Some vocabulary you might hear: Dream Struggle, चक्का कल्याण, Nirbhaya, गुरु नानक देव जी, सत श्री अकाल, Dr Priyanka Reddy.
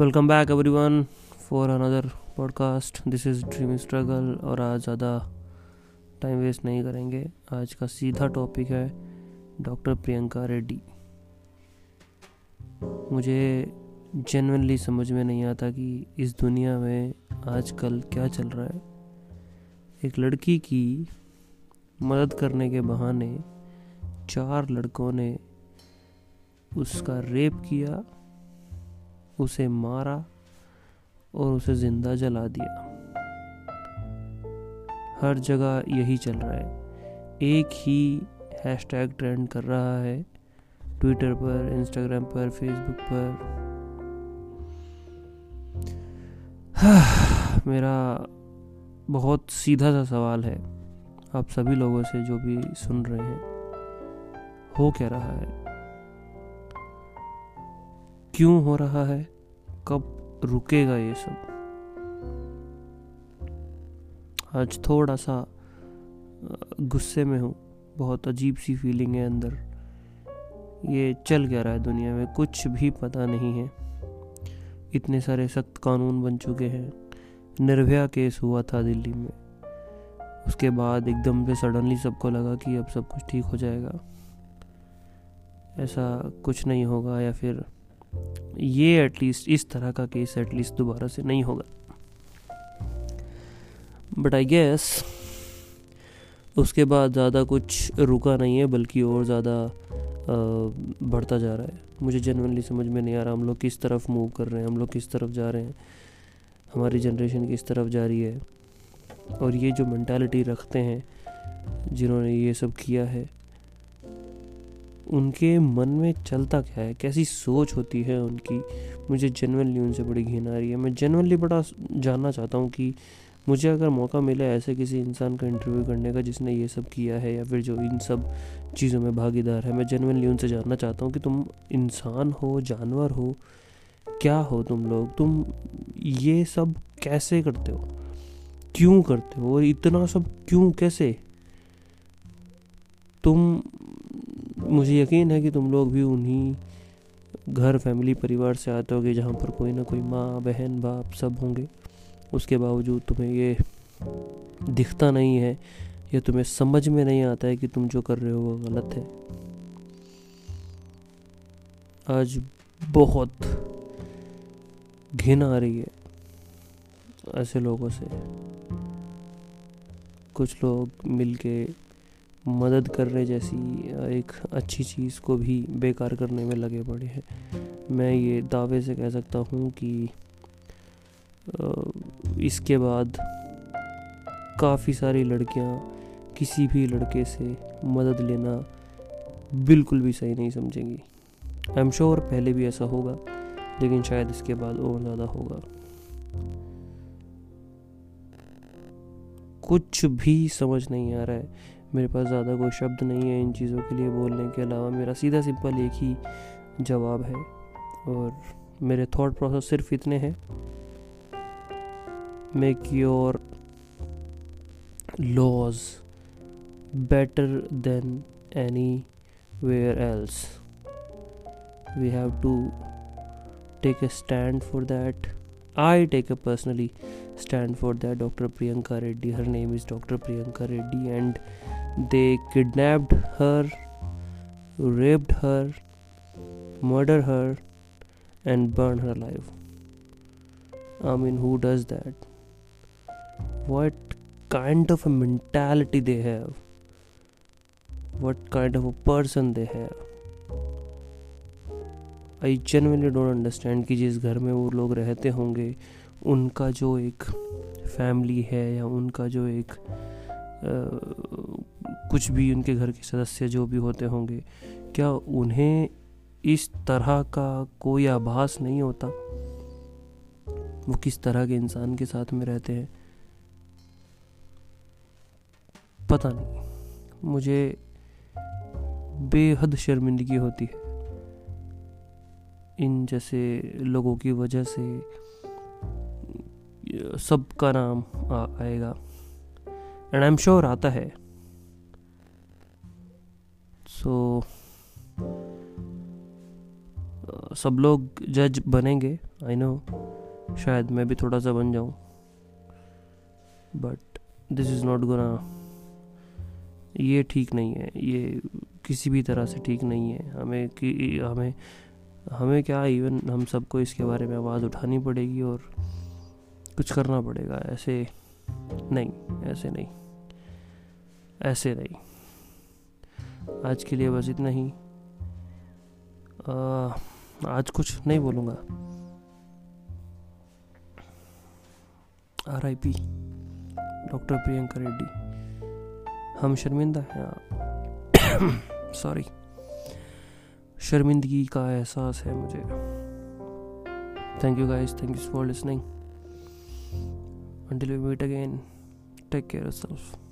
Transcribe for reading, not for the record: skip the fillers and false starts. Welcome back everyone for another podcast. This is dream struggle. और आज ज़्यादा time waste नहीं करेंगे. आज का सीधा टॉपिक है डॉक्टर प्रियंका रेड्डी. मुझे जेन्युइनली समझ में नहीं आता कि इस दुनिया में आजकल क्या चल रहा है. एक लड़की की मदद करने के बहाने 4 लड़कों ने उसका रेप किया, उसे मारा और उसे जिंदा जला दिया. हर जगह यही चल रहा है. एक ही हैशटैग ट्रेंड कर रहा है ट्विटर पर, इंस्टाग्राम पर, फेसबुक पर. मेरा बहुत सीधा सा सवाल है आप सभी लोगों से जो भी सुन रहे हैं, हो क्या रहा है, क्यों हो रहा है, कब रुकेगा ये सब. आज थोड़ा सा गुस्से में हूँ. बहुत अजीब सी फीलिंग है अंदर. ये चल क्या रहा है दुनिया में कुछ भी पता नहीं है. इतने सारे सख्त कानून बन चुके हैं. निर्भया केस हुआ था दिल्ली में, उसके बाद एकदम से सडनली सबको लगा कि अब सब कुछ ठीक हो जाएगा. ऐसा कुछ नहीं होगा, या फिर ये एटलीस्ट इस तरह का केस एटलीस्ट दोबारा से नहीं होगा. बट आई गेस उसके बाद ज़्यादा कुछ रुका नहीं है, बल्कि और ज़्यादा बढ़ता जा रहा है. मुझे जेन्युइनली समझ में नहीं आ रहा हम लोग किस तरफ मूव कर रहे हैं, हम लोग किस तरफ जा रहे हैं, हमारी जनरेशन किस तरफ जा रही है. और ये जो मेंटालिटी रखते हैं जिन्होंने ये सब किया है, उनके मन में चलता क्या है, कैसी सोच होती है उनकी. मुझे जेन्युइनली उनसे बड़ी घिन आ रही है. मैं जेन्युइनली बड़ा जानना चाहता हूँ कि मुझे अगर मौका मिले ऐसे किसी इंसान का इंटरव्यू करने का जिसने ये सब किया है या फिर जो इन सब चीज़ों में भागीदार है, मैं जेन्युइनली उनसे जानना चाहता हूँ कि तुम इंसान हो, जानवर हो, क्या हो तुम लोग, तुम ये सब कैसे करते हो, क्यों करते हो, और इतना सब क्यों, कैसे. तुम, मुझे यकीन है कि तुम लोग भी उन्हीं घर, फैमिली, परिवार से आते होगे जहाँ पर कोई ना कोई माँ, बहन, बाप सब होंगे. उसके बावजूद तुम्हें ये दिखता नहीं है या तुम्हें समझ में नहीं आता है कि तुम जो कर रहे हो वो गलत है. आज बहुत घिन आ रही है ऐसे लोगों से. कुछ लोग मिलके मदद करने जैसी एक अच्छी चीज़ को भी बेकार करने में लगे पड़े हैं. मैं ये दावे से कह सकता हूँ कि इसके बाद काफ़ी सारी लड़कियाँ किसी भी लड़के से मदद लेना बिल्कुल भी सही नहीं समझेंगी. आई एम श्योर पहले भी ऐसा होगा, लेकिन शायद इसके बाद और ज़्यादा होगा. कुछ भी समझ नहीं आ रहा है. मेरे पास ज़्यादा कोई शब्द नहीं है इन चीज़ों के लिए बोलने के अलावा. मेरा सीधा सिंपल एक ही जवाब है और मेरे थॉट प्रोसेस सिर्फ इतने हैं. Make your laws better than anywhere else. We have to take a stand for that. I take a personally stand for that. Dr. Priyanka Reddy, her name is Dr. Priyanka Reddy, and they kidnapped her, raped her, murdered her, and burned her alive. I mean, who does that? What kind of a mentality they have? What kind of a person they have? I genuinely don't understand कि जिस घर में वो लोग रहते होंगे उनका जो एक फैमिली है या उनका जो एक कुछ भी उनके घर के सदस्य जो भी होते होंगे, क्या उन्हें इस तरह का कोई आभास नहीं होता वो किस तरह के इंसान के साथ में रहते हैं. पता नहीं, मुझे बेहद शर्मिंदगी होती है इन जैसे लोगों की वजह से. सबका नाम आएगा एंड आई एम श्योर आता है. सो सब लोग जज बनेंगे आई नो शायद मैं भी थोड़ा सा बन जाऊँ, but this is not gonna, ये ठीक नहीं है, ये किसी भी तरह से ठीक नहीं है। हमें क्या इवन हम सबको इसके बारे में आवाज़ उठानी पड़ेगी और कुछ करना पड़ेगा। ऐसे नहीं। आज के लिए बस इतना ही। आज कुछ नहीं बोलूँगा। RIP doctor Priyanka Reddy. हम शर्मिंदा हैं, सॉरी, शर्मिंदगी का एहसास है मुझे। Thank you guys, thank you for listening. Until we meet again, take care of yourself.